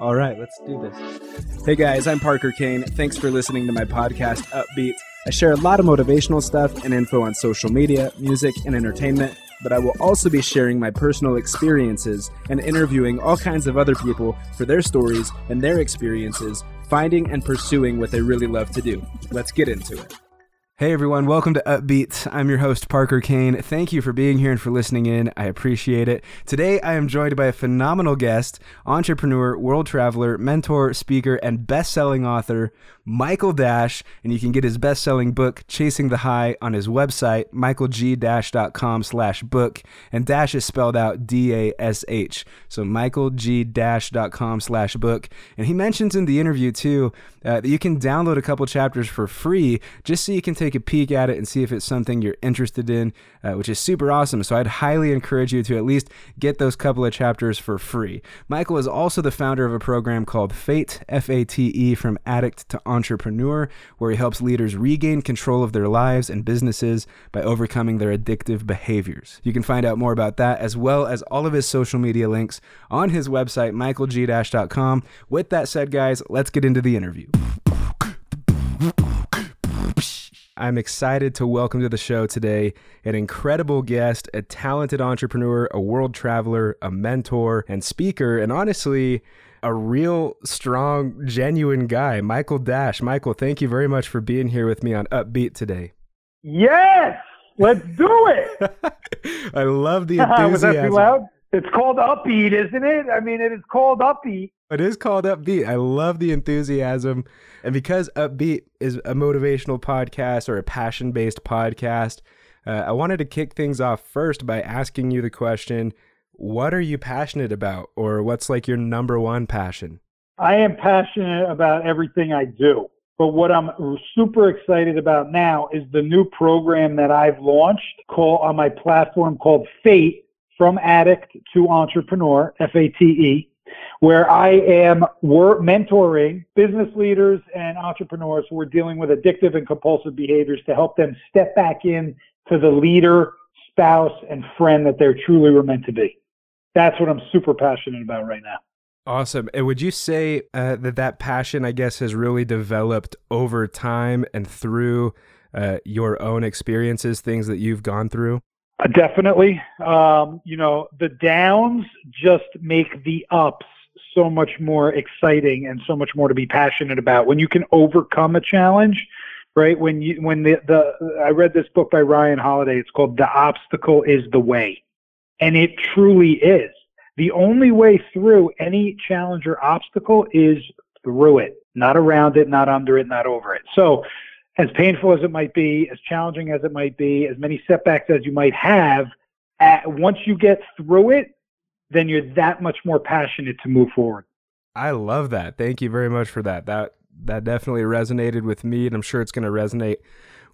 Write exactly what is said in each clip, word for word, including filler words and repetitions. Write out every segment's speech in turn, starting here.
All right, let's do this. Hey guys, I'm Parker Kane. Thanks for listening to my podcast, Upbeat. I share a lot of motivational stuff and info on social media, music, and entertainment, but I will also be sharing my personal experiences and interviewing all kinds of other people for their stories and their experiences, finding and pursuing what they really love to do. Let's get into it. Hey everyone, welcome to Upbeat. I'm your host, Parker Kane. Thank you for being here and for listening in. I appreciate it. Today, I am joined by a phenomenal guest, entrepreneur, world traveler, mentor, speaker, and best-selling author, Michael Dash. And you can get his best-selling book, Chasing the High, on his website, michael g dash dot com slash book. And Dash is spelled out D A S H. So michael g dash dot com slash book. And he mentions in the interview, too, uh, that you can download a couple chapters for free just so you can take take a peek at it and see if it's something you're interested in, uh, which is super awesome. So I'd highly encourage you to at least get those couple of chapters for free. Michael is also the founder of a program called Fate, F A T E, from addict to entrepreneur, where he helps leaders regain control of their lives and businesses by overcoming their addictive behaviors. You can find out more about that as well as all of his social media links on his website, michael g dash dot com. With that said, guys, let's get into the interview. I'm excited to welcome to the show today an incredible guest, a talented entrepreneur, a world traveler, a mentor and speaker, and honestly, a real strong, genuine guy, Michael Dash. Michael, thank you very much for being here with me on Upbeat today. Yes, let's do it. I love the enthusiasm. Was that too loud? It's called Upbeat, isn't it? I mean, it is called Upbeat. It is called Upbeat. I love the enthusiasm. And because Upbeat is a motivational podcast or a passion-based podcast, uh, I wanted to kick things off first by asking you the question, what are you passionate about? Or what's like your number one passion? I am passionate about everything I do. But what I'm super excited about now is the new program that I've launched call, on my platform called Fate, From Addict to Entrepreneur, F A T E, where I am we're mentoring business leaders and entrepreneurs who are dealing with addictive and compulsive behaviors to help them step back in to the leader, spouse, and friend that they truly were meant to be. That's what I'm super passionate about right now. Awesome. And would you say uh, that that passion, I guess, has really developed over time and through uh, your own experiences, things that you've gone through? Uh, definitely. Um, you know, the downs just make the ups so much more exciting and so much more to be passionate about. When you can overcome a challenge, right? When you, when the, the, I read this book by Ryan Holiday, it's called The Obstacle Is the Way. And it truly is. The only way through any challenge or obstacle is through it, not around it, not under it, not over it. So, as painful as it might be, as challenging as it might be, as many setbacks as you might have, at, once you get through it, then you're that much more passionate to move forward. I love that. Thank you very much for that. That that definitely resonated with me, and I'm sure it's going to resonate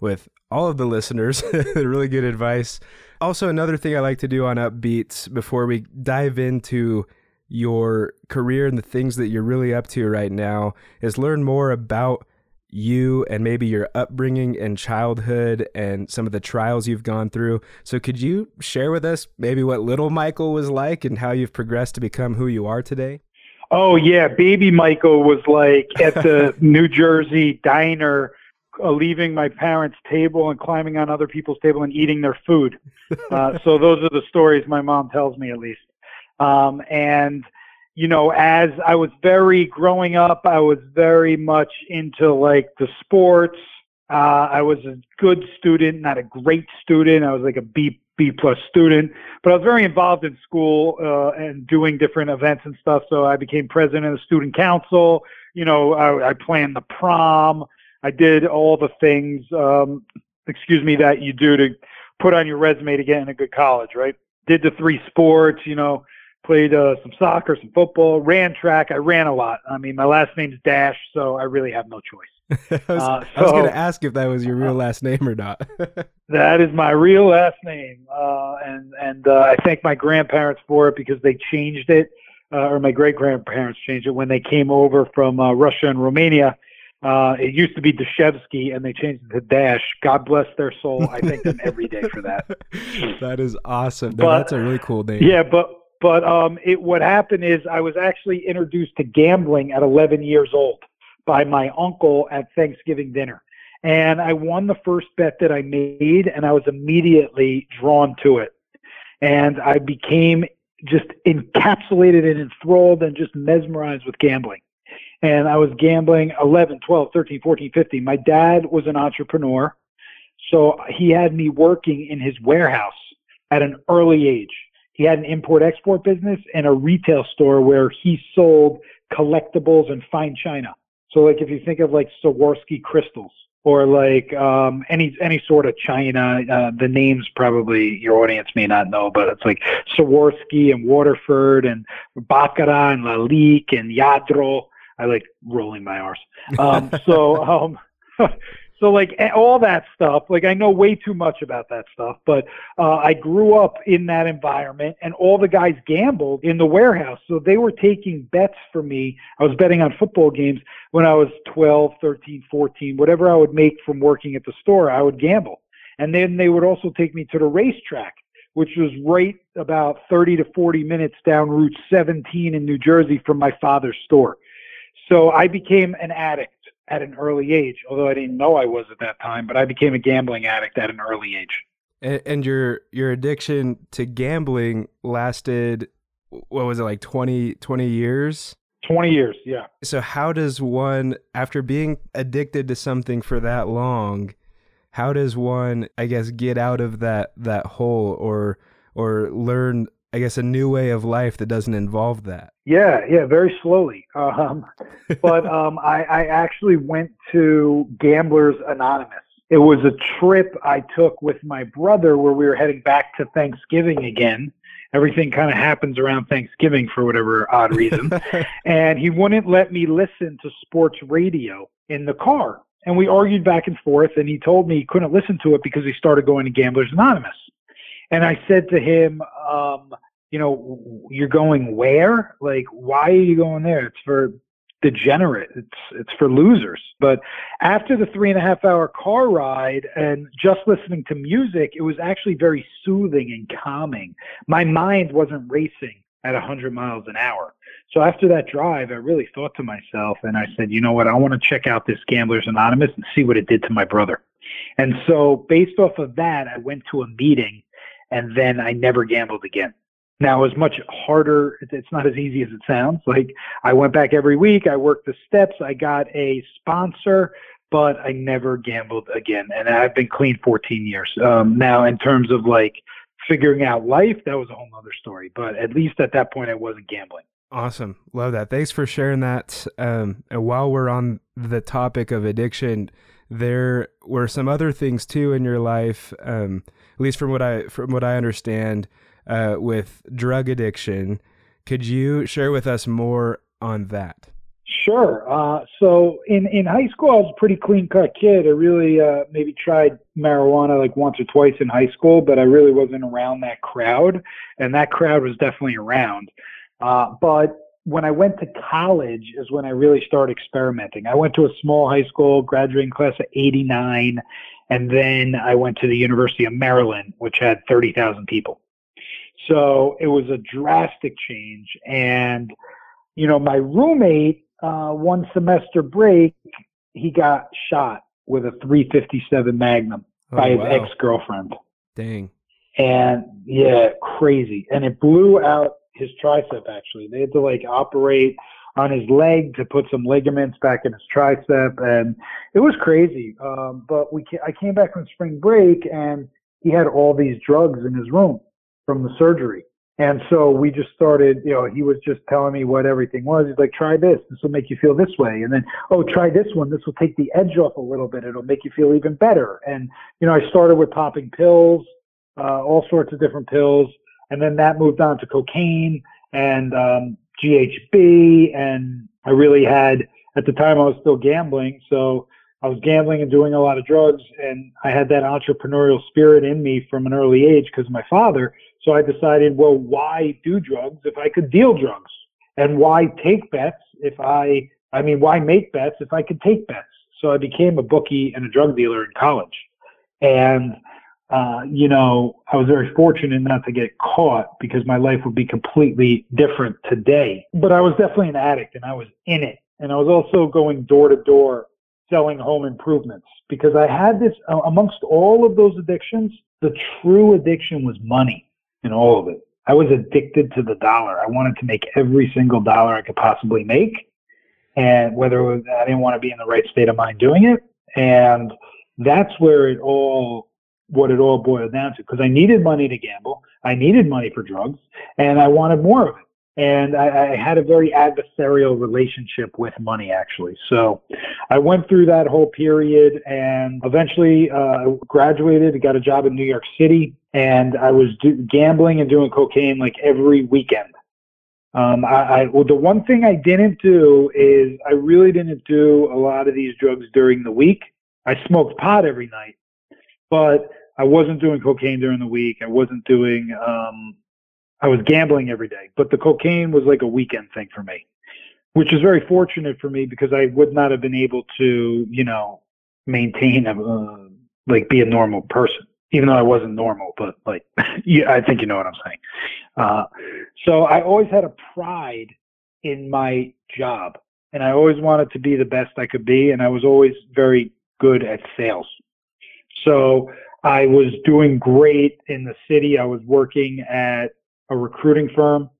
with all of the listeners. Really good advice. Also, another thing I like to do on Upbeats before we dive into your career and the things that you're really up to right now is learn more about you and maybe your upbringing and childhood and some of the trials you've gone through. So could you share with us maybe what little Michael was like and how you've progressed to become who you are today? Oh yeah. Baby Michael was like at the New Jersey diner, uh, leaving my parents' table and climbing on other people's table and eating their food. Uh, so those are the stories my mom tells me, at least. Um, and You know, as I was very growing up, I was very much into like the sports. Uh, I was a good student, not a great student. I was like a B, B plus student, but I was very involved in school uh, and doing different events and stuff. So I became president of the student council. You know, I, I planned the prom. I did all the things, um, excuse me, that you do to put on your resume to get in a good college, right? Did the three sports, you know. Played uh, some soccer, some football, ran track. I ran a lot. I mean, my last name's Dash, so I really have no choice. I was, uh, so, was going to ask if that was your real last name or not. That is my real last name. Uh, and and uh, I thank my grandparents for it because they changed it, uh, or my great-grandparents changed it when they came over from uh, Russia and Romania. Uh, it used to be Dashevsky, and they changed it to Dash. God bless their soul. I thank them every day for that. That is awesome. But, no, that's a really cool name. Yeah, but... But um, it, what happened is I was actually introduced to gambling at eleven years old by my uncle at Thanksgiving dinner. And I won the first bet that I made, and I was immediately drawn to it. And I became just encapsulated and enthralled and just mesmerized with gambling. And I was gambling eleven, twelve, thirteen, fourteen, fifteen. My dad was an entrepreneur, so he had me working in his warehouse at an early age. He had an import-export business and a retail store where he sold collectibles and fine china. So like if you think of like Swarovski crystals, or like um, any any sort of china, uh, the names probably your audience may not know, but it's like Swarovski and Waterford and Baccarat and Lalique and Yadro. I like rolling my R's. Um, so, um, so like all that stuff, like I know way too much about that stuff, but uh, I grew up in that environment, and all the guys gambled in the warehouse. So they were taking bets for me. I was betting on football games when I was twelve, thirteen, fourteen, whatever I would make from working at the store, I would gamble. And then they would also take me to the racetrack, which was right about thirty to forty minutes down Route seventeen in New Jersey from my father's store. So I became an addict at an early age, although I didn't know I was at that time, but I became a gambling addict at an early age. And, and your your addiction to gambling lasted, what was it, like twenty, twenty years? twenty years, yeah. So how does one, after being addicted to something for that long, how does one, I guess, get out of that, that hole or or learn, I guess, a new way of life that doesn't involve that? Yeah, yeah, very slowly. Um, but um, I, I actually went to Gamblers Anonymous. It was a trip I took with my brother where we were heading back to Thanksgiving again. Everything kind of happens around Thanksgiving for whatever odd reason. And he wouldn't let me listen to sports radio in the car. And we argued back and forth, and he told me he couldn't listen to it because he started going to Gamblers Anonymous. And I said to him, um, you know, you're going where? Like, why are you going there? It's for degenerate. It's it's for losers. But after the three and a half hour car ride and just listening to music, it was actually very soothing and calming. My mind wasn't racing at one hundred miles an hour. So after that drive, I really thought to myself, and I said, you know what? I want to check out this Gamblers Anonymous and see what it did to my brother. And so based off of that, I went to a meeting. And then I never gambled again. Now, it was much harder. It's not as easy as it sounds. Like, I went back every week. I worked the steps. I got a sponsor, but I never gambled again. And I've been clean fourteen years. Um, now, in terms of, like, figuring out life, that was a whole other story. But at least at that point, I wasn't gambling. Awesome. Love that. Thanks for sharing that. Um, and while we're on the topic of addiction, there were some other things, too, in your life, um, at least from what I from what I understand, uh, with drug addiction. Could you share with us more on that? Sure. Uh, so in, in high school, I was a pretty clean-cut kid. I really uh, maybe tried marijuana like once or twice in high school, but I really wasn't around that crowd, and that crowd was definitely around. Uh, but when I went to college is when I really started experimenting. I went to a small high school, graduating class of eighty-nine, and then I went to the University of Maryland, which had thirty thousand people. So it was a drastic change. And, you know, my roommate, uh, one semester break, he got shot with a three fifty-seven Magnum oh, by his wow. ex-girlfriend. Dang. And, yeah, crazy. And it blew out his tricep, actually. They had to, like, operate on his leg to put some ligaments back in his tricep, and it was crazy. Um, but we, ca- I came back from spring break, and he had all these drugs in his room from the surgery. And so we just started, you know, he was just telling me what everything was. He's like, try this. This will make you feel this way. And then, oh, try this one. This will take the edge off a little bit. It'll make you feel even better. And, you know, I started with popping pills, uh, all sorts of different pills. And then that moved on to cocaine and um, G H B. And I really had, at the time I was still gambling. So I was gambling and doing a lot of drugs. And I had that entrepreneurial spirit in me from an early age because of my father. So I decided, well, why do drugs if I could deal drugs? And why take bets if I, I mean, why make bets if I could take bets? So I became a bookie and a drug dealer in college. And uh, you know, I was very fortunate not to get caught because my life would be completely different today. But I was definitely an addict and I was in it. And I was also going door to door selling home improvements because I had this, uh, amongst all of those addictions, the true addiction was money in all of it. I was addicted to the dollar. I wanted to make every single dollar I could possibly make. And whether it was, I didn't want to be in the right state of mind doing it. And that's where it all, what it all boiled down to, because I needed money to gamble. I needed money for drugs and I wanted more of it. And I, I had a very adversarial relationship with money, actually. So I went through that whole period and eventually uh, graduated and got a job in New York City. And I was do, gambling and doing cocaine like every weekend. Um, I, I, well, the one thing I didn't do is I really didn't do a lot of these drugs during the week. I smoked pot every night, but I wasn't doing cocaine during the week. I wasn't doing, um, I was gambling every day, but the cocaine was like a weekend thing for me, which is very fortunate for me because I would not have been able to, you know, maintain, a, uh, like be a normal person. Even though I wasn't normal, but like, yeah, I think you know what I'm saying. Uh, so I always had a pride in my job and I always wanted to be the best I could be. And I was always very good at sales. So I was doing great in the city. I was working at a recruiting firm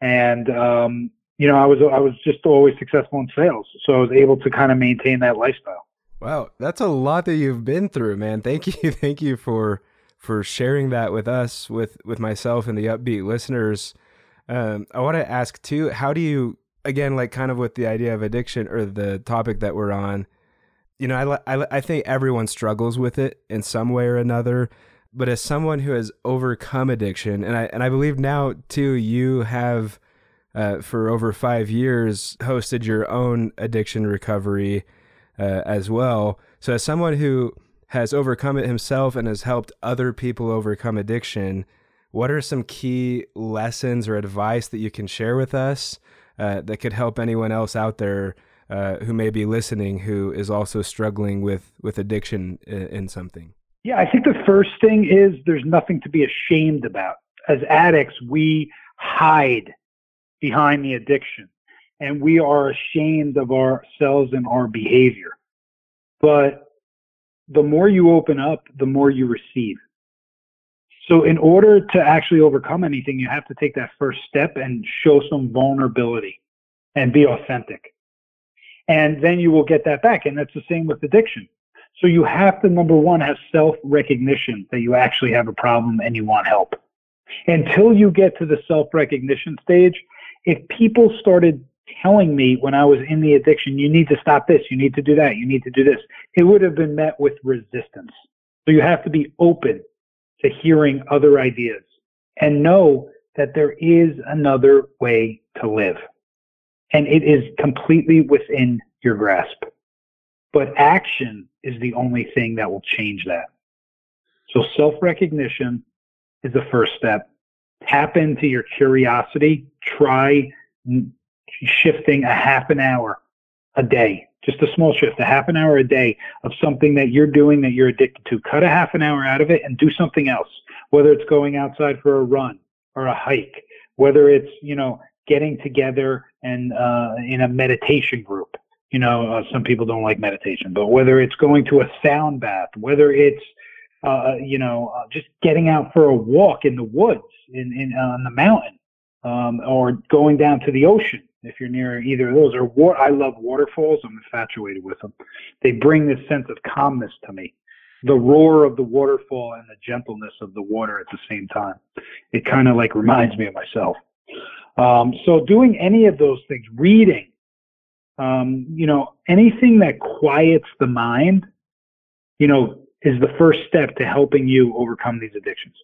and, um, you know, I was, I was just always successful in sales. So I was able to kind of maintain that lifestyle. Wow, that's a lot that you've been through, man. Thank you. Thank you for for sharing that with us, with, with myself and the Upbeat listeners. Um, I want to ask too, how do you, again, like kind of with the idea of addiction or the topic that we're on, you know, I, I, I think everyone struggles with it in some way or another, but as someone who has overcome addiction, and I, and I believe now too, you have uh, for over five years hosted your own addiction recovery Uh, as well. So as someone who has overcome it himself and has helped other people overcome addiction, what are some key lessons or advice that you can share with us uh, that could help anyone else out there uh, who may be listening, who is also struggling with, with addiction in, in something? Yeah, I think the first thing is there's nothing to be ashamed about. As addicts, we hide behind the addiction. And we are ashamed of ourselves and our behavior. But the more you open up, the more you receive. So in order to actually overcome anything, you have to take that first step and show some vulnerability and be authentic. And then you will get that back. And that's the same with addiction. So you have to, number one, have self-recognition that you actually have a problem and you want help. Until you get to the self-recognition stage, if people started telling me when I was in the addiction, you need to stop this, you need to do that, you need to do this, it would have been met with resistance. So you have to be open to hearing other ideas and know that there is another way to live. And it is completely within your grasp. But action is the only thing that will change that. So self-recognition is the first step. Tap into your curiosity. Try shifting a half an hour a day, just a small shift, a half an hour a day of something that you're doing that you're addicted to. Cut a half an hour out of it and do something else, whether it's going outside for a run or a hike, whether it's, you know, getting together and uh, in a meditation group. You know, uh, some people don't like meditation, but whether it's going to a sound bath, whether it's, uh, you know, uh, just getting out for a walk in the woods, in, in uh, on the mountain. Um, or going down to the ocean if you're near either of those. Or wa- I love waterfalls. I'm infatuated with them. They bring this sense of calmness to me. The roar of the waterfall and the gentleness of the water at the same time. It kind of like reminds me of myself. Um, so doing any of those things, reading, um, you know, anything that quiets the mind, you know, is the first step to helping you overcome these addictions.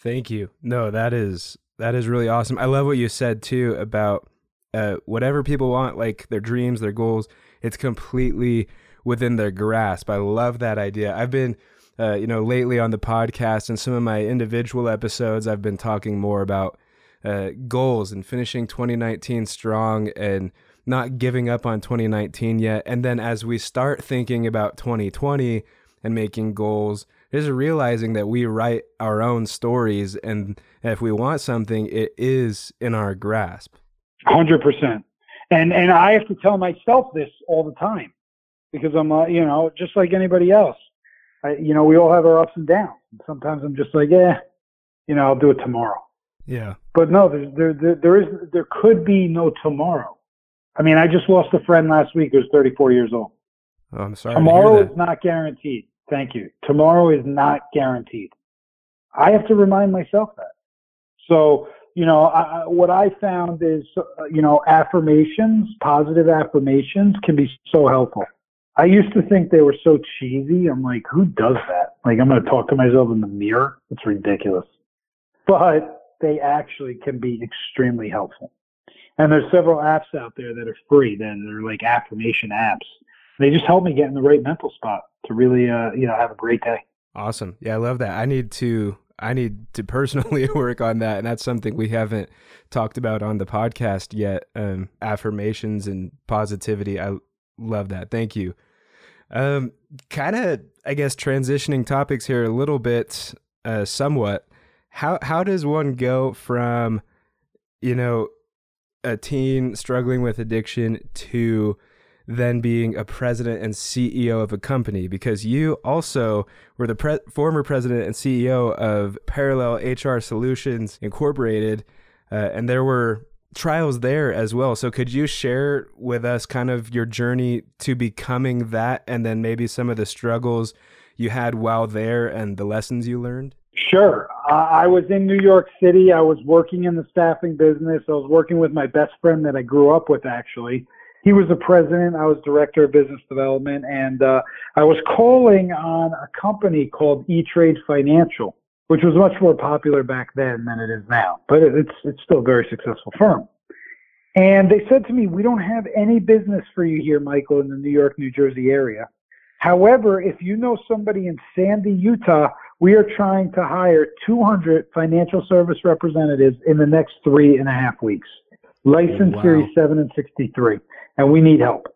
Thank you. No, that is... That is really awesome. I love what you said too about uh, whatever people want, like their dreams, their goals, it's completely within their grasp. I love that idea. I've been, uh, you know, lately on the podcast and some of my individual episodes, I've been talking more about uh, goals and finishing twenty nineteen strong and not giving up on twenty nineteen yet. And then as we start thinking about twenty twenty and making goals, Just realizing that we write our own stories, and if we want something, it is in our grasp. one hundred percent. And and I have to tell myself this all the time, because I'm, uh, you know, just like anybody else. I, you know, we all have our ups and downs. And sometimes I'm just like, yeah, you know, I'll do it tomorrow. Yeah. But no, there there there is there could be no tomorrow. I mean, I just lost a friend last week who's thirty-four years old. Oh, I'm sorry. Tomorrow is not guaranteed. Thank you. Tomorrow is not guaranteed. I have to remind myself that. So, you know, I, what I found is, you know, affirmations, positive affirmations can be so helpful. I used to think they were so cheesy. I'm like, who does that? Like, I'm going to talk to myself in the mirror. It's ridiculous. But they actually can be extremely helpful. And there's several apps out there that are free. Then they're like affirmation apps. They just help me get in the right mental spot to really, uh, you know, have a great day. Awesome. Yeah, I love that. I need to, I need to personally work on that. And that's something we haven't talked about on the podcast yet. Um, affirmations and positivity. I love that. Thank you. Um, kind of, I guess, transitioning topics here a little bit, uh, somewhat. How, how does one go from, you know, a teen struggling with addiction to than being a president and C E O of a company, because you also were the pre- former president and C E O of Parallel H R Solutions Incorporated, uh, and there were trials there as well. So could you share with us kind of your journey to becoming that, and then maybe some of the struggles you had while there and the lessons you learned? Sure. Uh, I was in New York City. I was working in the staffing business. I was working with my best friend that I grew up with, actually. He was the president. I was director of business development. And uh, I was calling on a company called E-Trade Financial, which was much more popular back then than it is now. But it's it's still a very successful firm. And they said to me, we don't have any business for you here, Michael, in the New York, New Jersey area. However, if you know somebody in Sandy, Utah, we are trying to hire two hundred financial service representatives in the next three and a half weeks. License wow. Series seven and sixty-three, and we need help.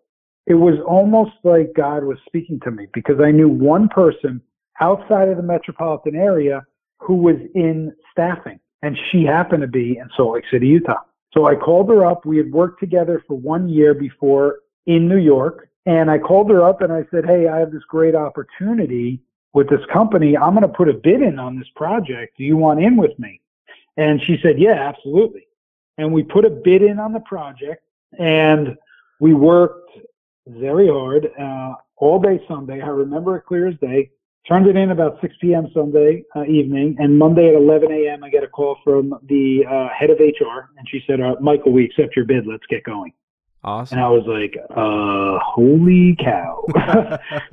It was almost like God was speaking to me, because I knew one person outside of the metropolitan area who was in staffing, and she happened to be in Salt Lake City, Utah. So I called her up. We had worked together for one year before in New York, and I called her up and I said, hey, I have this great opportunity with this company. I'm going to put a bid in on this project. Do you want in with me? And she said, yeah, absolutely. And we put a bid in on the project, and we worked very hard uh, all day Sunday. I remember it clear as day. Turned it in about six p.m. Sunday uh, evening, and Monday at eleven a.m. I get a call from the uh, head of H R, and she said, uh, Michael, we accept your bid. Let's get going. Awesome. And I was like, uh, holy cow.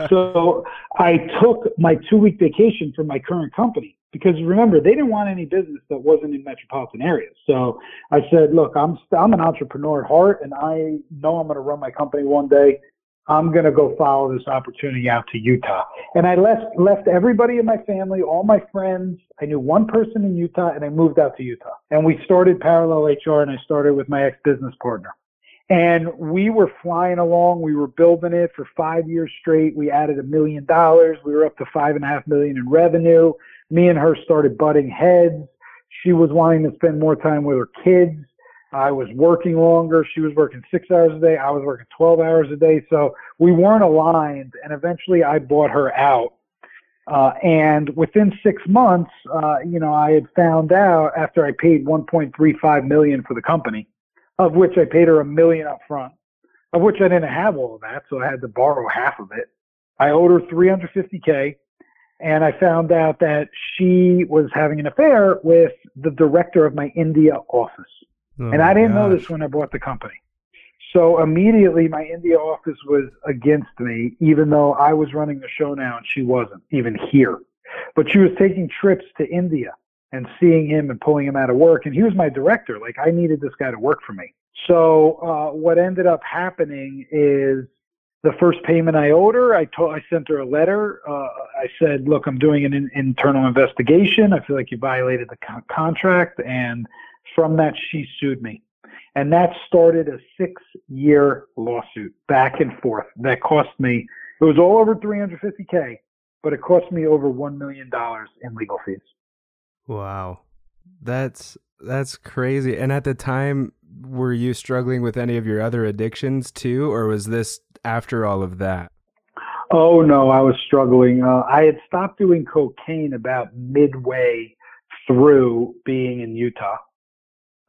So I took my two-week vacation from my current company, because remember, they didn't want any business that wasn't in metropolitan areas. So I said, look, I'm st- I'm an entrepreneur at heart, and I know I'm going to run my company one day. I'm going to go follow this opportunity out to Utah. And I left left everybody in my family, all my friends. I knew one person in Utah, and I moved out to Utah. And we started Parallel H R, and I started with my ex-business partner. And we were flying along. We were building it for five years straight. We added a million dollars. We were up to five and a half million in revenue. Me and her started butting heads. She was wanting to spend more time with her kids. I was working longer. She was working six hours a day. I was working twelve hours a day. So we weren't aligned. And eventually I bought her out. Uh, and within six months, uh, you know, I had found out after I paid one point three five million dollars for the company, of which I paid her a million up front, of which I didn't have all of that. So I had to borrow half of it. I owed her three hundred fifty thousand dollars. And I found out that she was having an affair with the director of my India office. Oh, and I didn't gosh. know this when I bought the company. So immediately my India office was against me, even though I was running the show now and she wasn't even here. But she was taking trips to India and seeing him and pulling him out of work. And he was my director. Like, I needed this guy to work for me. So uh, what ended up happening is, the first payment I owed her, I told, I sent her a letter. Uh, I said, look, I'm doing an in- internal investigation. I feel like you violated the co- contract. And from that, she sued me. And that started a six-year lawsuit back and forth that cost me, it was all over three hundred fifty thousand. but it cost me over one million dollars in legal fees. Wow. That's, that's crazy. And at the time, were you struggling with any of your other addictions too, or was this after all of that? Oh no, I was struggling. Uh, I had stopped doing cocaine about midway through being in Utah.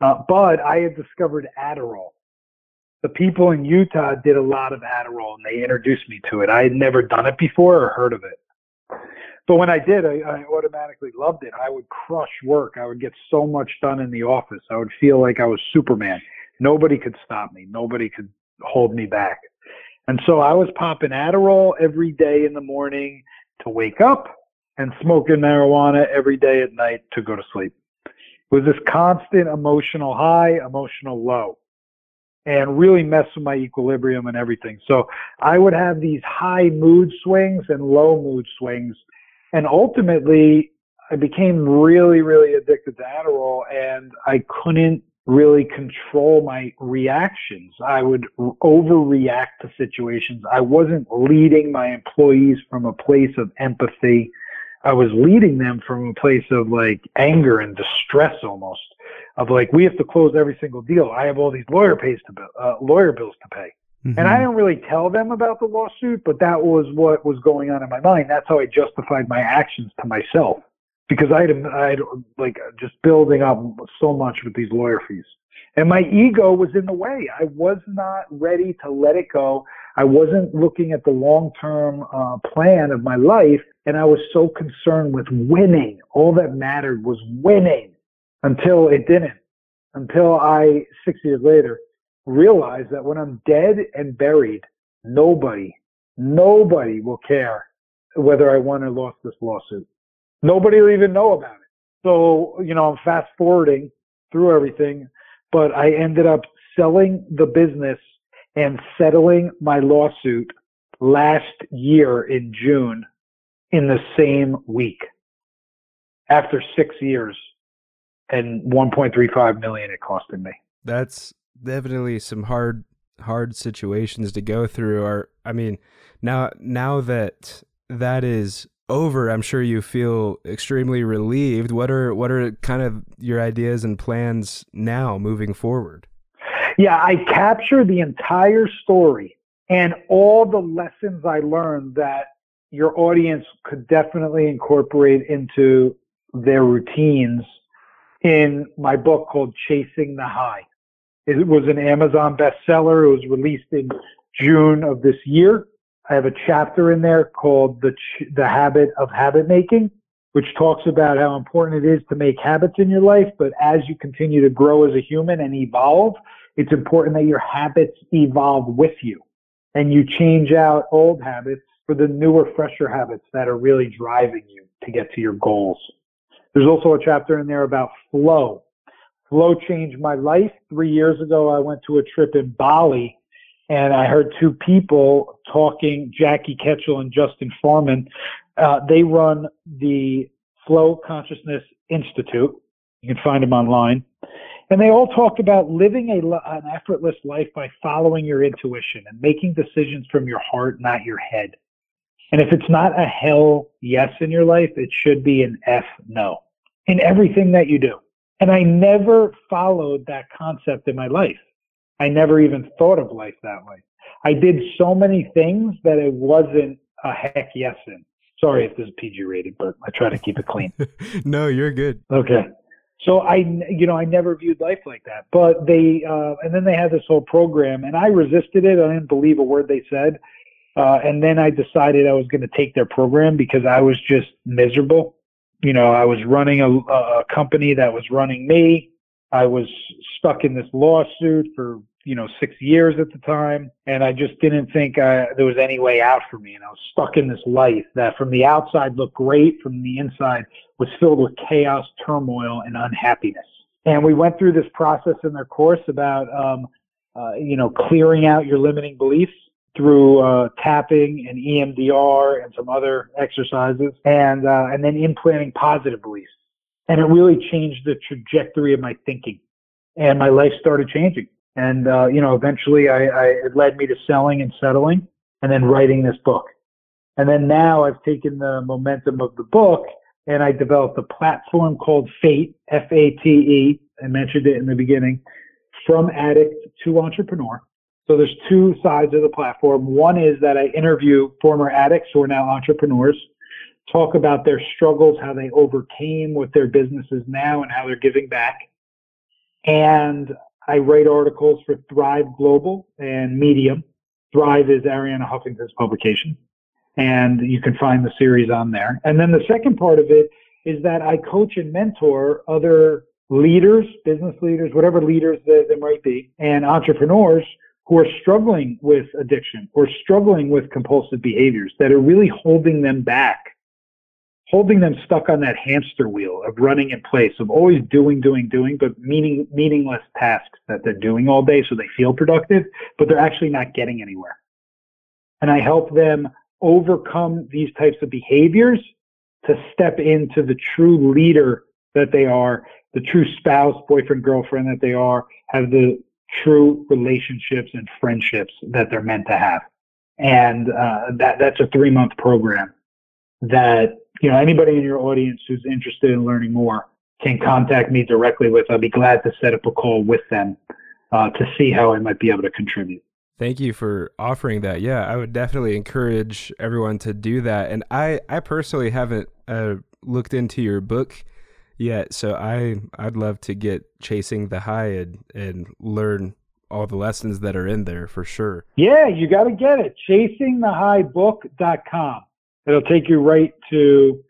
Uh, but I had discovered Adderall. The people in Utah did a lot of Adderall, and they introduced me to it. I had never done it before or heard of it. But when I did, I, I automatically loved it. I would crush work. I would get so much done in the office. I would feel like I was Superman. Nobody could stop me. Nobody could hold me back. And so I was popping Adderall every day in the morning to wake up and smoking marijuana every day at night to go to sleep. It was this constant emotional high, emotional low, and really mess with my equilibrium and everything. So I would have these high mood swings and low mood swings. And ultimately, I became really, really addicted to Adderall, and I couldn't really control my reactions. I would overreact to situations. I wasn't leading my employees from a place of empathy. I was leading them from a place of like anger and distress, almost, of like, we have to close every single deal. I have all these lawyer pays to bill, uh, lawyer bills to pay. Mm-hmm. And I didn't really tell them about the lawsuit, but that was what was going on in my mind. That's how I justified my actions to myself, because I had, I had like just building up so much with these lawyer fees, and my ego was in the way. I was not ready to let it go. I wasn't looking at the long-term uh, plan of my life. And I was so concerned with winning. All that mattered was winning, until it didn't, until I, six years later, realized that when I'm dead and buried, nobody, nobody will care whether I won or lost this lawsuit. Nobody will even know about it. So, you know, I'm fast forwarding through everything, but I ended up selling the business and settling my lawsuit last year in June, in the same week, after six years and one point three five million it costed me. That's definitely some hard, hard situations to go through. Or, I mean, now, now that that is over, I'm sure you feel extremely relieved. What are, what are kind of your ideas and plans now moving forward? Yeah, I capture the entire story and all the lessons I learned that your audience could definitely incorporate into their routines in my book called Chasing the High. It was an Amazon bestseller. It was released in June of this year. I have a chapter in there called The Ch- The Habit of Habit Making, which talks about how important it is to make habits in your life. But as you continue to grow as a human and evolve, it's important that your habits evolve with you and you change out old habits for the newer, fresher habits that are really driving you to get to your goals. There's also a chapter in there about flow. Flow changed my life. Three years ago, I went to a trip in Bali, and I heard two people talking, Jackie Ketchel and Justin Foreman. Uh, they run the Flow Consciousness Institute. You can find them online. And they all talked about living a, an effortless life by following your intuition and making decisions from your heart, not your head. And if it's not a hell yes in your life, it should be an F no in everything that you do. And I never followed that concept in my life. I never even thought of life that way. I did so many things that it wasn't a heck yes in. Sorry if this is P G rated, but I try to keep it clean. No, you're good. Okay. So I, you know, I never viewed life like that. But they, uh, and then they had this whole program, and I resisted it. I didn't believe a word they said. Uh, and then I decided I was going to take their program because I was just miserable. You know, I was running a, a company that was running me. I was stuck in this lawsuit for, you know, six years at the time. And I just didn't think I, there was any way out for me. And I was stuck in this life that from the outside looked great, from the inside was filled with chaos, turmoil, and unhappiness. And we went through this process in their course about, um, uh, you know, clearing out your limiting beliefs through uh, tapping and E M D R and some other exercises, and uh, and then implanting positive beliefs. And it really changed the trajectory of my thinking, and my life started changing. And uh, you know, eventually, I, I it led me to selling and settling, and then writing this book. And then now I've taken the momentum of the book and I developed a platform called Fate, F A T E. I mentioned it in the beginning, from addict to entrepreneur. So there's two sides of the platform. One is that I interview former addicts who are now entrepreneurs, talk about their struggles, how they overcame what their business is now and how they're giving back. And I write articles for Thrive Global and Medium. Thrive is Arianna Huffington's publication. And you can find the series on there. And then the second part of it is that I coach and mentor other leaders, business leaders, whatever leaders there, there might be, and entrepreneurs who are struggling with addiction or struggling with compulsive behaviors that are really holding them back, holding them stuck on that hamster wheel of running in place, of always doing, doing, doing, but meaning, meaningless tasks that they're doing all day so they feel productive, but they're actually not getting anywhere. And I help them overcome these types of behaviors to step into the true leader that they are, the true spouse, boyfriend, girlfriend that they are, have the true relationships and friendships that they're meant to have. And uh, that that's a three-month program that, you know, anybody in your audience who's interested in learning more can contact me directly with. I'll be glad to set up a call with them uh, to see how I might be able to contribute. Thank you for offering that. Yeah, I would definitely encourage everyone to do that. And I, I personally haven't uh, looked into your book yet, so I, I'd love to get Chasing the High and, and learn all the lessons that are in there for sure. Yeah, you got to get it. chasing the high book dot com. It'll take you right to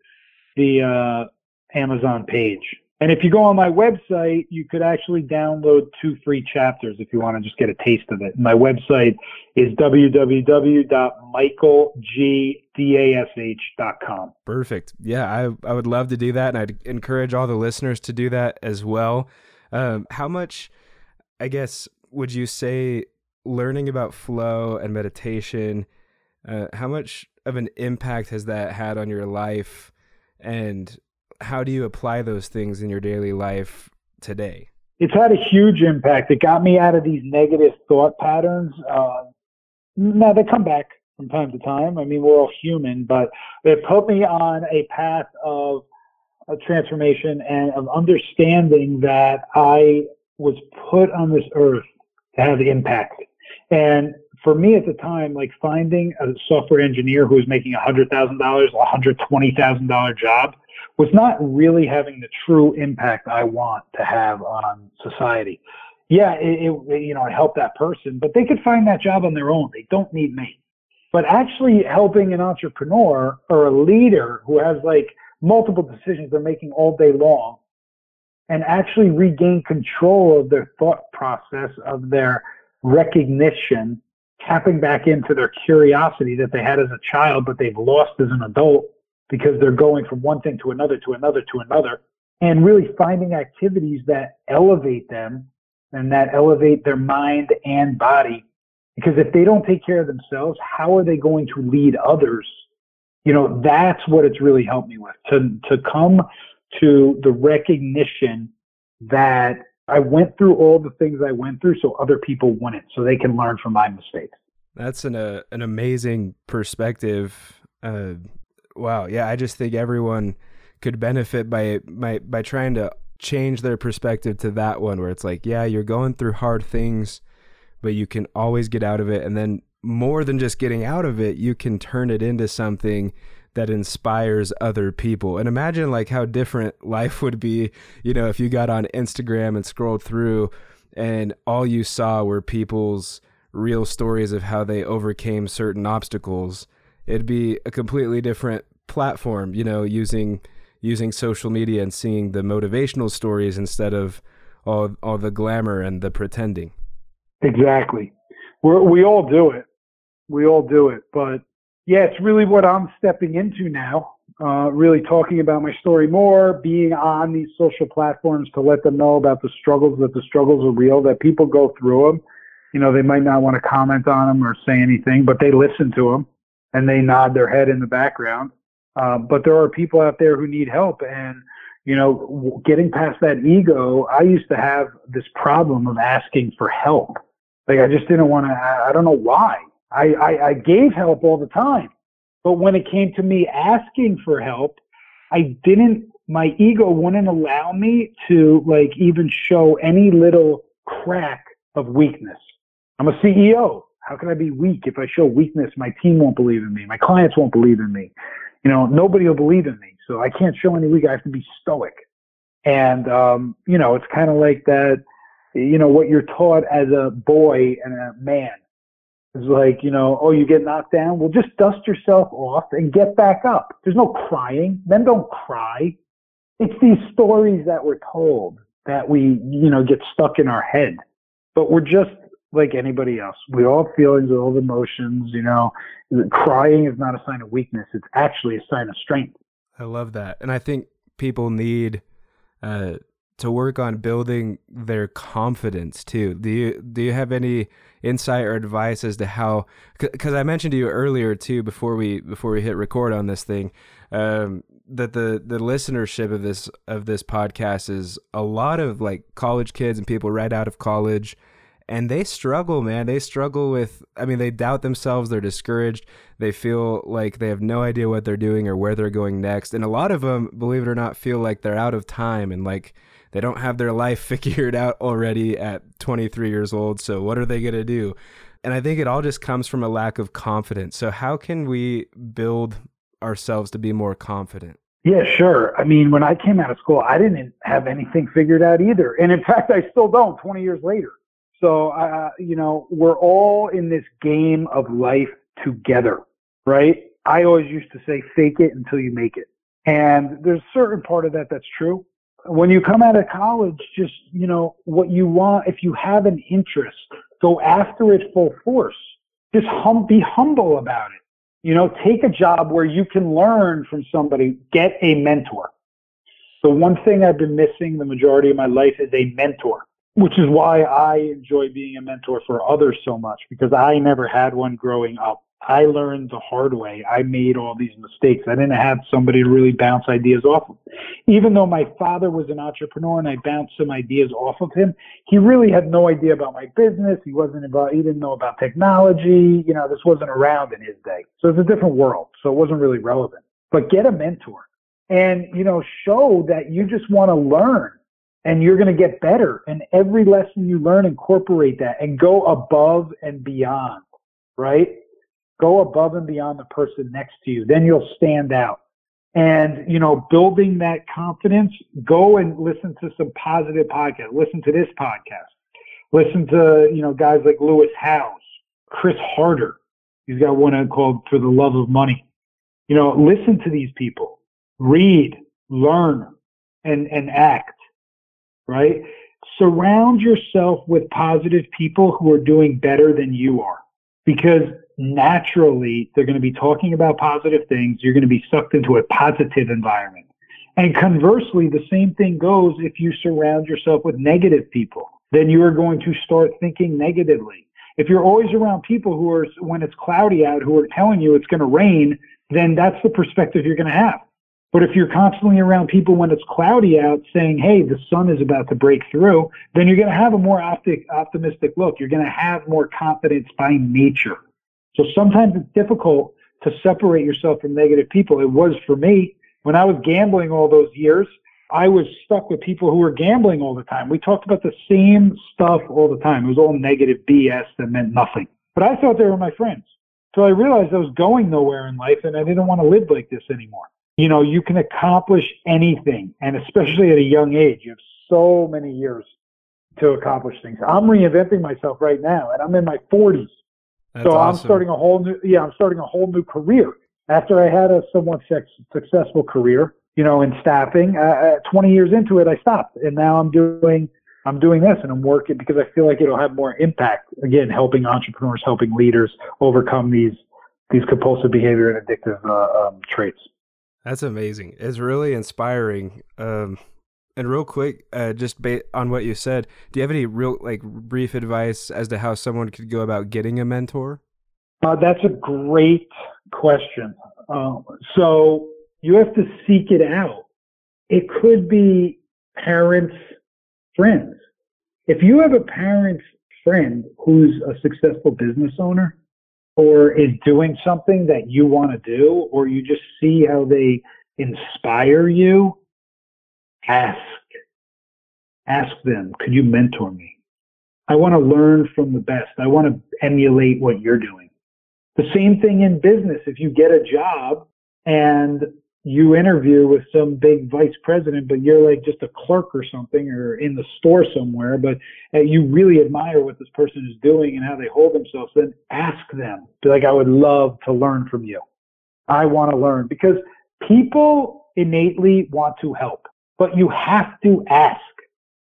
the uh, Amazon page. And if you go on my website, you could actually download two free chapters if you want to just get a taste of it. My website is w w w dot michael g dash dash com. Perfect. Yeah, I, I would love to do that, and I'd encourage all the listeners to do that as well. Um, how much, I guess, would you say learning about flow and meditation, uh, how much of an impact has that had on your life, and how do you apply those things in your daily life today? It's had a huge impact. It got me out of these negative thought patterns. Uh, now they come back from time to time. I mean, we're all human, but it put me on a path of, of transformation and of understanding that I was put on this earth to have impact. And for me at the time, like finding a software engineer who was making one hundred thousand dollars, one hundred twenty thousand dollars job, was not really having the true impact I want to have on society. Yeah, it, it, you know, I helped that person, but they could find that job on their own. They don't need me. But actually helping an entrepreneur or a leader who has like multiple decisions they're making all day long and actually regain control of their thought process, of their recognition, tapping back into their curiosity that they had as a child, but they've lost as an adult, because they're going from one thing to another, to another, to another, and really finding activities that elevate them and that elevate their mind and body. Because if they don't take care of themselves, how are they going to lead others? You know, that's what it's really helped me with, to, to come to the recognition that I went through all the things I went through so other people wouldn't, so they can learn from my mistakes. That's an, uh, an amazing perspective. Uh... Wow. Yeah. I just think everyone could benefit by, by, by trying to change their perspective to that one where it's like, yeah, you're going through hard things, but you can always get out of it. And then more than just getting out of it, you can turn it into something that inspires other people. And imagine like how different life would be, you know, if you got on Instagram and scrolled through and all you saw were people's real stories of how they overcame certain obstacles. It'd be a completely different platform, you know, using using social media and seeing the motivational stories instead of all all the glamour and the pretending. Exactly. We're, we all do it. We all do it. But yeah, it's really what I'm stepping into now, uh, really talking about my story more, being on these social platforms to let them know about the struggles, that the struggles are real, that people go through them. You know, they might not want to comment on them or say anything, but they listen to them. And they nod their head in the background. Uh, but there are people out there who need help. And, you know, getting past that ego, I used to have this problem of asking for help. Like, I just didn't want to, I don't know why. I, I, I gave help all the time. But when it came to me asking for help, I didn't, my ego wouldn't allow me to like even show any little crack of weakness. I'm a C E O. How can I be weak? If I show weakness, my team won't believe in me. My clients won't believe in me. You know, nobody will believe in me. So I can't show any weak. I have to be stoic. And, um, you know, it's kind of like that, you know, what you're taught as a boy and a man is like, you know, oh, you get knocked down. Well, just dust yourself off and get back up. There's no crying. Men don't cry. It's these stories that we're told that we, you know, get stuck in our head. But we're just like anybody else. We all have feelings, we all have emotions, you know. Crying is not a sign of weakness. It's actually a sign of strength. I love that. And I think people need uh, to work on building their confidence too. Do you, do you have any insight or advice as to how, because I mentioned to you earlier too, before we, before we hit record on this thing, um, that the, the listenership of this, of this podcast is a lot of like college kids and people right out of college. And they struggle, man. They struggle with, I mean, they doubt themselves. They're discouraged. They feel like they have no idea what they're doing or where they're going next. And a lot of them, believe it or not, feel like they're out of time and like they don't have their life figured out already at twenty-three years old. So what are they going to do? And I think it all just comes from a lack of confidence. So how can we build ourselves to be more confident? Yeah, sure. I mean, when I came out of school, I didn't have anything figured out either. And in fact, I still don't twenty years later. So, uh, you know, we're all in this game of life together, right? I always used to say, fake it until you make it. And there's a certain part of that that's true. When you come out of college, just, you know, what you want, if you have an interest, go after it full force. Just hum, be humble about it. You know, take a job where you can learn from somebody, get a mentor. So one thing I've been missing the majority of my life is a mentor, which is why I enjoy being a mentor for others so much, because I never had one growing up. I learned the hard way. I made all these mistakes. I didn't have somebody to really bounce ideas off of. Even though my father was an entrepreneur and I bounced some ideas off of him, he really had no idea about my business. He wasn't about, he didn't know about technology. You know, this wasn't around in his day. So it's a different world. So it wasn't really relevant. But get a mentor and, you know, show that you just want to learn. And you're going to get better. And every lesson you learn, incorporate that and go above and beyond, right? Go above and beyond the person next to you. Then you'll stand out. And, you know, building that confidence, go and listen to some positive podcasts. Listen to this podcast. Listen to, you know, guys like Lewis Howes, Chris Harder. He's got one called For the Love of Money. You know, listen to these people. Read, learn, and, and act. Right? Surround yourself with positive people who are doing better than you are, because naturally they're going to be talking about positive things. You're going to be sucked into a positive environment. And conversely, the same thing goes if you surround yourself with negative people, then you are going to start thinking negatively. If you're always around people who are, when it's cloudy out, who are telling you it's going to rain, then that's the perspective you're going to have. But if you're constantly around people when it's cloudy out saying, hey, the sun is about to break through, then you're going to have a more optic, optimistic look. You're going to have more confidence by nature. So sometimes it's difficult to separate yourself from negative people. It was for me. When I was gambling all those years, I was stuck with people who were gambling all the time. We talked about the same stuff all the time. It was all negative B S that meant nothing. But I thought they were my friends. So I realized I was going nowhere in life and I didn't want to live like this anymore. You know, you can accomplish anything, and especially at a young age. You have so many years to accomplish things. I'm reinventing myself right now, and I'm in my forties. That's so awesome. I'm starting a whole new, yeah, I'm starting a whole new career. After I had a somewhat successful career, you know, in staffing, uh, twenty years into it, I stopped, and now I'm doing, I'm doing this, and I'm working because I feel like it'll have more impact. Again, helping entrepreneurs, helping leaders overcome these these compulsive behavior and addictive uh, um, traits. That's amazing. It's really inspiring. Um, and real quick, uh, just based on what you said, do you have any real, like, brief advice as to how someone could go about getting a mentor? Uh, that's a great question. Uh, so you have to seek it out. It could be parents, friends. If you have a parent's friend who's a successful business owner, or is doing something that you want to do, or you just see how they inspire you, ask. Ask them, could you mentor me? I want to learn from the best. I want to emulate what you're doing. The same thing in business. If you get a job and you interview with some big vice president, but you're like just a clerk or something, or in the store somewhere, but you really admire what this person is doing and how they hold themselves, then ask them. Be like, I would love to learn from you. I want to learn, because people innately want to help, but you have to ask.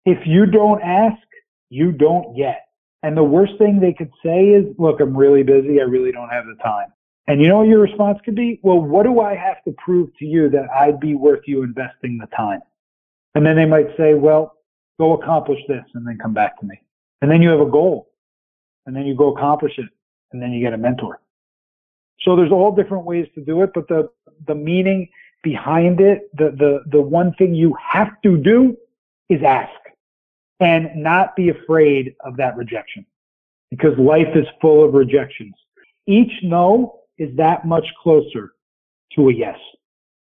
If you don't ask, you don't get. And the worst thing they could say is, look, I'm really busy. I really don't have the time. And you know what your response could be? Well, what do I have to prove to you that I'd be worth you investing the time? And then they might say, well, go accomplish this and then come back to me. And then you have a goal. And then you go accomplish it. And then you get a mentor. So there's all different ways to do it. But the, the meaning behind it, the, the, the one thing you have to do is ask. And not be afraid of that rejection, because life is full of rejections. Each no is that much closer to a yes.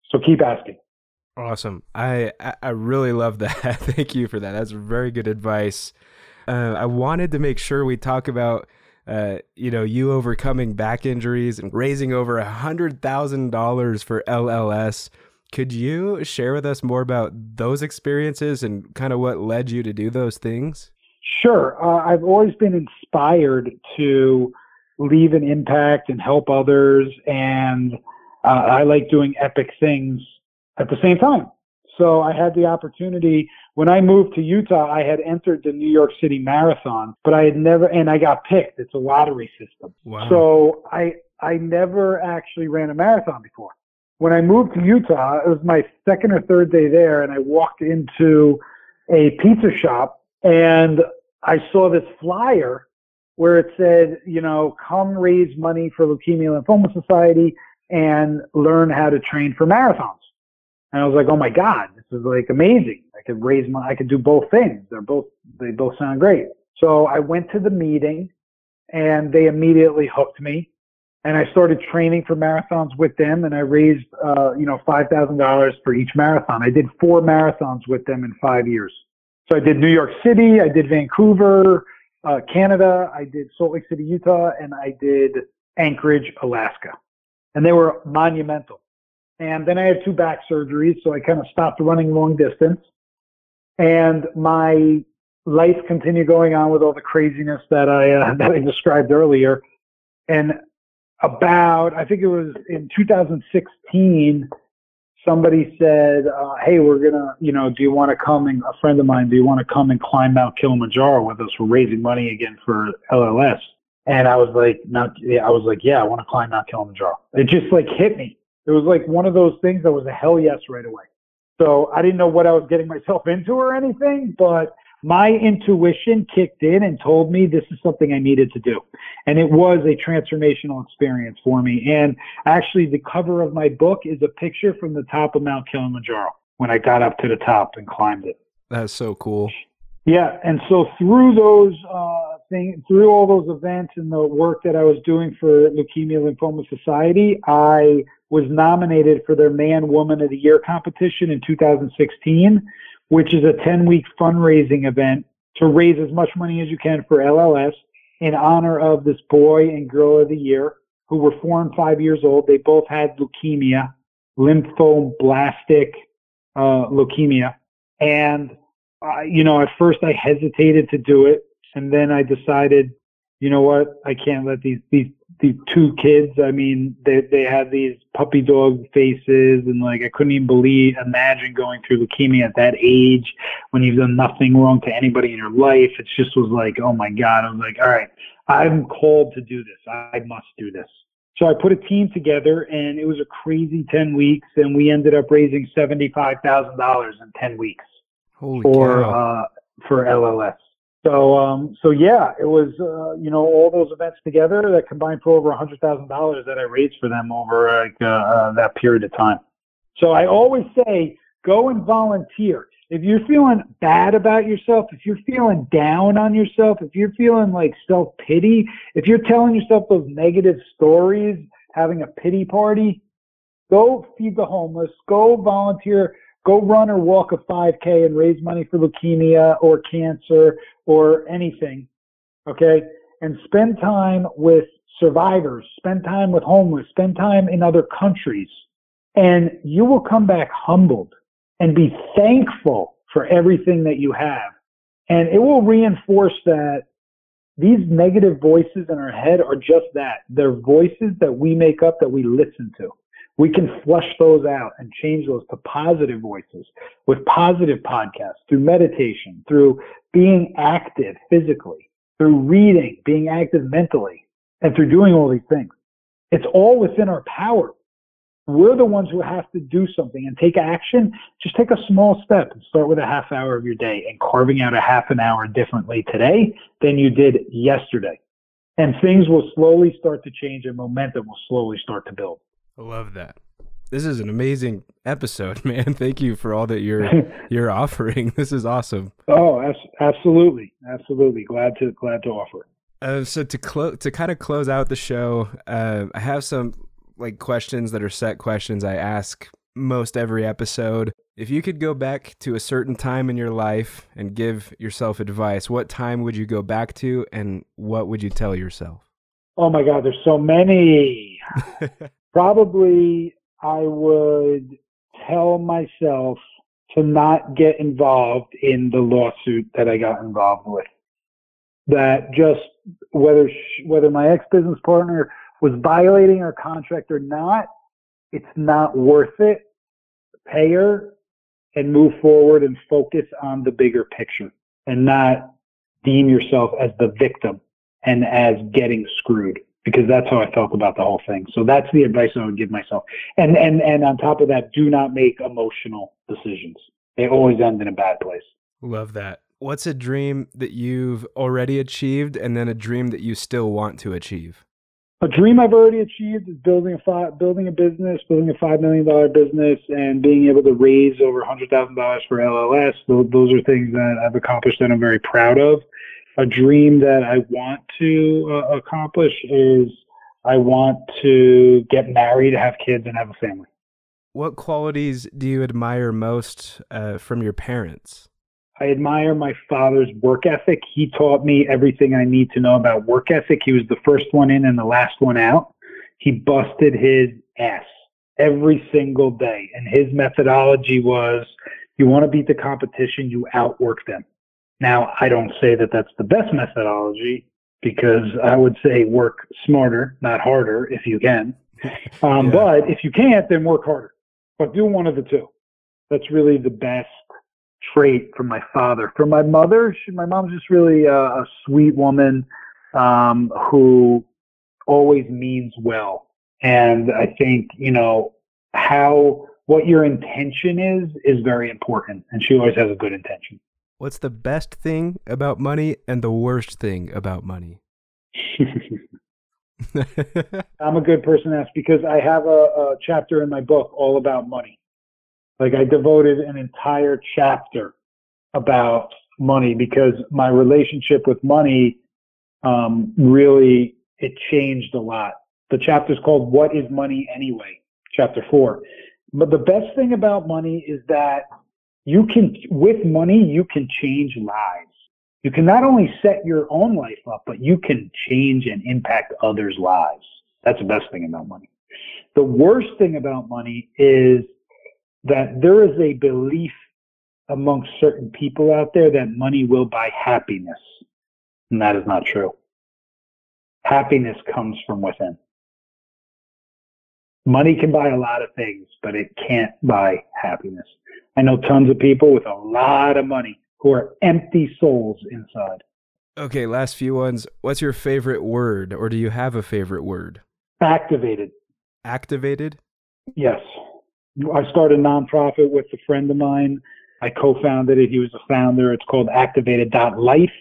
So keep asking. Awesome. I, I really love that. Thank you for that. That's very good advice. Uh, I wanted to make sure we talk about, uh, you know, you overcoming back injuries and raising over one hundred thousand dollars for L L S. Could you share with us more about those experiences and kind of what led you to do those things? Sure. Uh, I've always been inspired to leave an impact and help others. And uh, I like doing epic things at the same time. So I had the opportunity when I moved to Utah, I had entered the New York City Marathon, but I had never, and I got picked. It's a lottery system. Wow. So I, I never actually ran a marathon before. When I moved to Utah, it was my second or third day there, and I walked into a pizza shop, and I saw this flyer where it said, you know, come raise money for Leukemia Lymphoma Society and learn how to train for marathons. And I was like, oh my God, this is like amazing. I could raise money. I could do both things. They're both, they both sound great. So I went to the meeting, and they immediately hooked me. And I started training for marathons with them, and I raised, uh, you know, five thousand dollars for each marathon. I did four marathons with them in five years. So I did New York City, I did Vancouver, uh, Canada, I did Salt Lake City, Utah, and I did Anchorage, Alaska. And they were monumental. And then I had two back surgeries, so I kind of stopped running long distance. And my life continued going on with all the craziness that I, uh, that I described earlier. And about, I think it was in two thousand sixteen, somebody said, uh, hey, we're going to, you know, do you want to come and, a friend of mine, do you want to come and climb Mount Kilimanjaro with us? We're raising money again for L L S. And I was like, not, I was like, yeah, I want to climb Mount Kilimanjaro. It just like hit me. It was like one of those things that was a hell yes right away. So I didn't know what I was getting myself into or anything, but my intuition kicked in and told me this is something I needed to do. And it was a transformational experience for me. And actually, the cover of my book is a picture from the top of Mount Kilimanjaro when I got up to the top and climbed it. That's so cool. Yeah. And so through those uh, things, through all those events and the work that I was doing for Leukemia Lymphoma Society, I was nominated for their Man Woman of the Year competition in two thousand sixteen. Which is a ten-week fundraising event to raise as much money as you can for L L S in honor of this boy and girl of the year who were four and five years old. They both had leukemia, lymphoblastic uh, leukemia. And, uh, you know, at first I hesitated to do it. And then I decided, you know what, I can't let these, these, these two kids, I mean, they, they had these puppy dog faces, and like, I couldn't even believe, imagine going through leukemia at that age when you've done nothing wrong to anybody in your life. It just was like, oh my God. I was like, all right, I'm called to do this. I must do this. So I put a team together, and it was a crazy ten weeks, and we ended up raising seventy-five thousand dollars in ten weeks. Holy for, cow. Uh, for L L S. So, um, so yeah, it was, uh, you know, all those events together that combined for over one hundred thousand dollars that I raised for them over like uh, uh, that period of time. So I always say, go and volunteer. if you're feeling bad about yourself, if you're feeling down on yourself, if you're feeling like self-pity, if you're telling yourself those negative stories, having a pity party, go feed the homeless, go volunteer, go run or walk a five K and raise money for leukemia or cancer or anything, okay? And spend time with survivors, spend time with homeless, spend time in other countries, and you will come back humbled and be thankful for everything that you have. And it will reinforce that these negative voices in our head are just that. They're voices that we make up that we listen to. We can flush those out and change those to positive voices with positive podcasts, through meditation, through being active physically, through reading, being active mentally, and through doing all these things. It's all within our power. We're the ones who have to do something and take action. Just take a small step and start with a half hour of your day and carving out a half an hour differently today than you did yesterday. And things will slowly start to change and momentum will slowly start to build. I love that. This is an amazing episode, man. Thank you for all that you're you're offering. This is awesome. Oh, as- absolutely, absolutely. Glad to glad to offer. Uh, so to close to kind of close out the show, uh, I have some like questions that are set questions I ask most every episode. If you could go back to a certain time in your life and give yourself advice, what time would you go back to, and what would you tell yourself? Oh my God, there's so many. Probably I would tell myself to not get involved in the lawsuit that I got involved with. That just whether she, whether my ex-business partner was violating our contract or not, it's not worth it. Pay her and move forward and focus on the bigger picture and not deem yourself as the victim and as getting screwed. Because that's how I felt about the whole thing. So that's the advice I would give myself. And and and on top of that, do not make emotional decisions. They always end in a bad place. Love that. What's a dream that you've already achieved and then a dream that you still want to achieve? A dream I've already achieved is building a fi- building a business, building a five million dollars business, and being able to raise over one hundred thousand dollars for L L S. Those, those are things that I've accomplished that I'm very proud of. A dream that I want to uh, accomplish is I want to get married, have kids, and have a family. What qualities do you admire most uh, from your parents? I admire my father's work ethic. He taught me everything I need to know about work ethic. He was the first one in and the last one out. He busted his ass every single day. And his methodology was, you want to beat the competition, you outwork them. Now, I don't say that that's the best methodology because I would say work smarter, not harder, if you can. Um, yeah. But if you can't, then work harder. But do one of the two. That's really the best trait from my father. From my mother, she, my mom's just really a, a sweet woman um, who always means well. And I think, you know, how what your intention is is very important. And she always has a good intention. What's the best thing about money and the worst thing about money? I'm a good person to ask because I have a, a chapter in my book all about money. Like I devoted an entire chapter about money because my relationship with money um, really, it changed a lot. The chapter's called What Is Money Anyway? Chapter four. But the best thing about money is that You can, with money, you can change lives. You can not only set your own life up, but you can change and impact others' lives. That's the best thing about money. The worst thing about money is that there is a belief amongst certain people out there that money will buy happiness. And that is not true. Happiness comes from within. Money can buy a lot of things, but it can't buy happiness. I know tons of people with a lot of money who are empty souls inside. Okay, last few ones. What's your favorite word, or do you have a favorite word? Activated. Activated? Yes. I started a nonprofit with a friend of mine. I co-founded it. He was the founder. It's called activated dot life.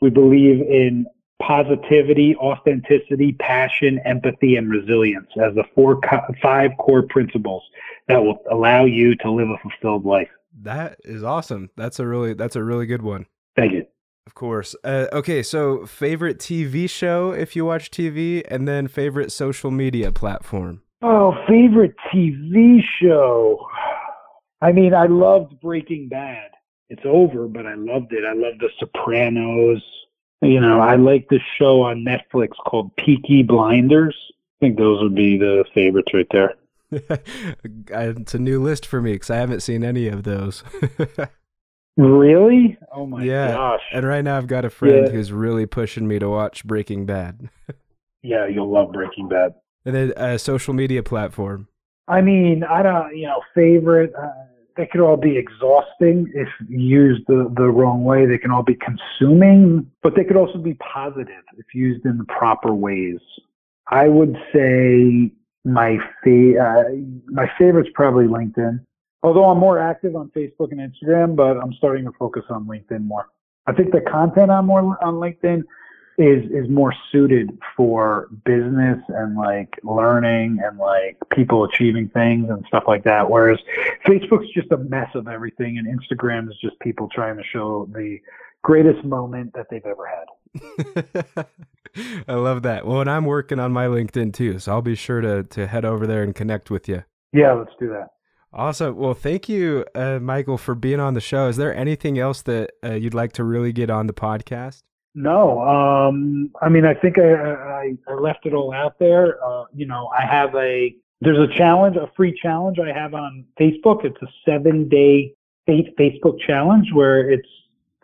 We believe in positivity, authenticity, passion, empathy, and resilience as the four, co- five core principles that will allow you to live a fulfilled life. That is awesome. That's a really, that's a really good one. Thank you. Of course. Uh, okay. So favorite T V show, if you watch T V, and then favorite social media platform. Oh, favorite T V show. I mean, I loved Breaking Bad. It's over, but I loved it. I loved The Sopranos. You know, I like this show on Netflix called Peaky Blinders. I think those would be the favorites right there. It's a new list for me because I haven't seen any of those. Really? Oh my yeah. gosh. And right now I've got a friend yeah. who's really pushing me to watch Breaking Bad. Yeah, you'll love Breaking Bad. And then a social media platform. I mean, I don't, you know, favorite, uh, they could all be exhausting if used the, the wrong way. They can all be consuming, but they could also be positive if used in the proper ways. I would say my fa- uh, my favorite's probably LinkedIn. Although I'm more active on Facebook and Instagram, but I'm starting to focus on LinkedIn more. I think the content on more on LinkedIn is is more suited for business and like learning and like people achieving things and stuff like that. Whereas Facebook's just a mess of everything, and Instagram is just people trying to show the greatest moment that they've ever had. I love that. Well, and I'm working on my LinkedIn too, so I'll be sure to to head over there and connect with you. Yeah, let's do that. Awesome. Well, thank you, uh, Michael, for being on the show. Is there anything else that uh, you'd like to really get on the podcast? No. Um, I mean, I think I, I, I left it all out there. Uh, you know, I have a, there's a challenge, a free challenge I have on Facebook. It's a seven day Fate Facebook challenge where it's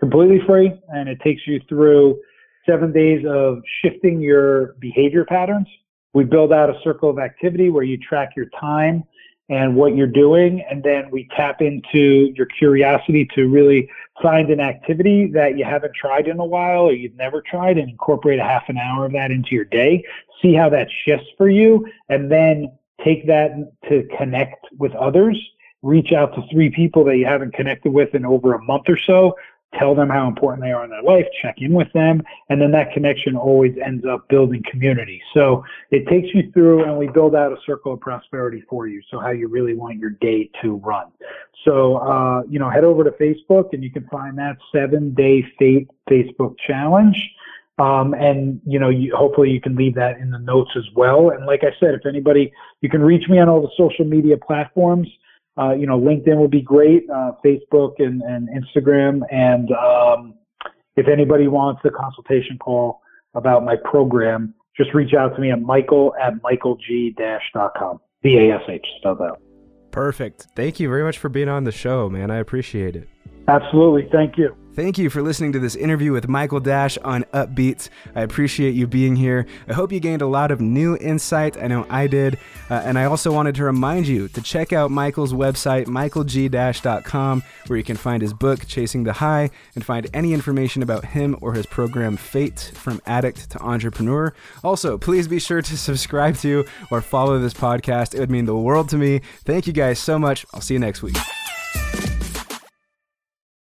completely free and it takes you through seven days of shifting your behavior patterns. We build out a circle of activity where you track your time and what you're doing, and then we tap into your curiosity to really find an activity that you haven't tried in a while or you've never tried and incorporate a half an hour of that into your day, see how that shifts for you, and then take that to connect with others, reach out to three people that you haven't connected with in over a month or so, tell them how important they are in their life, check in with them, and then that connection always ends up building community. So it takes you through and we build out a circle of prosperity for you, so how you really want your day to run. So, uh, you know, head over to Facebook and you can find that seven-day Fate Facebook challenge. Um, and, you know, you, hopefully you can leave that in the notes as well. And like I said, if anybody, you can reach me on all the social media platforms. Uh, you know, LinkedIn will be great, uh, Facebook and, and Instagram. And um, if anybody wants a consultation call about my program, just reach out to me at michael at michael g dash dot com. D A S H, spelled out. Perfect. Thank you very much for being on the show, man. I appreciate it. Absolutely. Thank you. Thank you for listening to this interview with Michael Dash on Upbeat. I appreciate you being here. I hope you gained a lot of new insight. I know I did. Uh, and I also wanted to remind you to check out Michael's website, michael g dash dot com, where you can find his book, Chasing the High, and find any information about him or his program, Fate, from addict to entrepreneur. Also, please be sure to subscribe to or follow this podcast. It would mean the world to me. Thank you guys so much. I'll see you next week.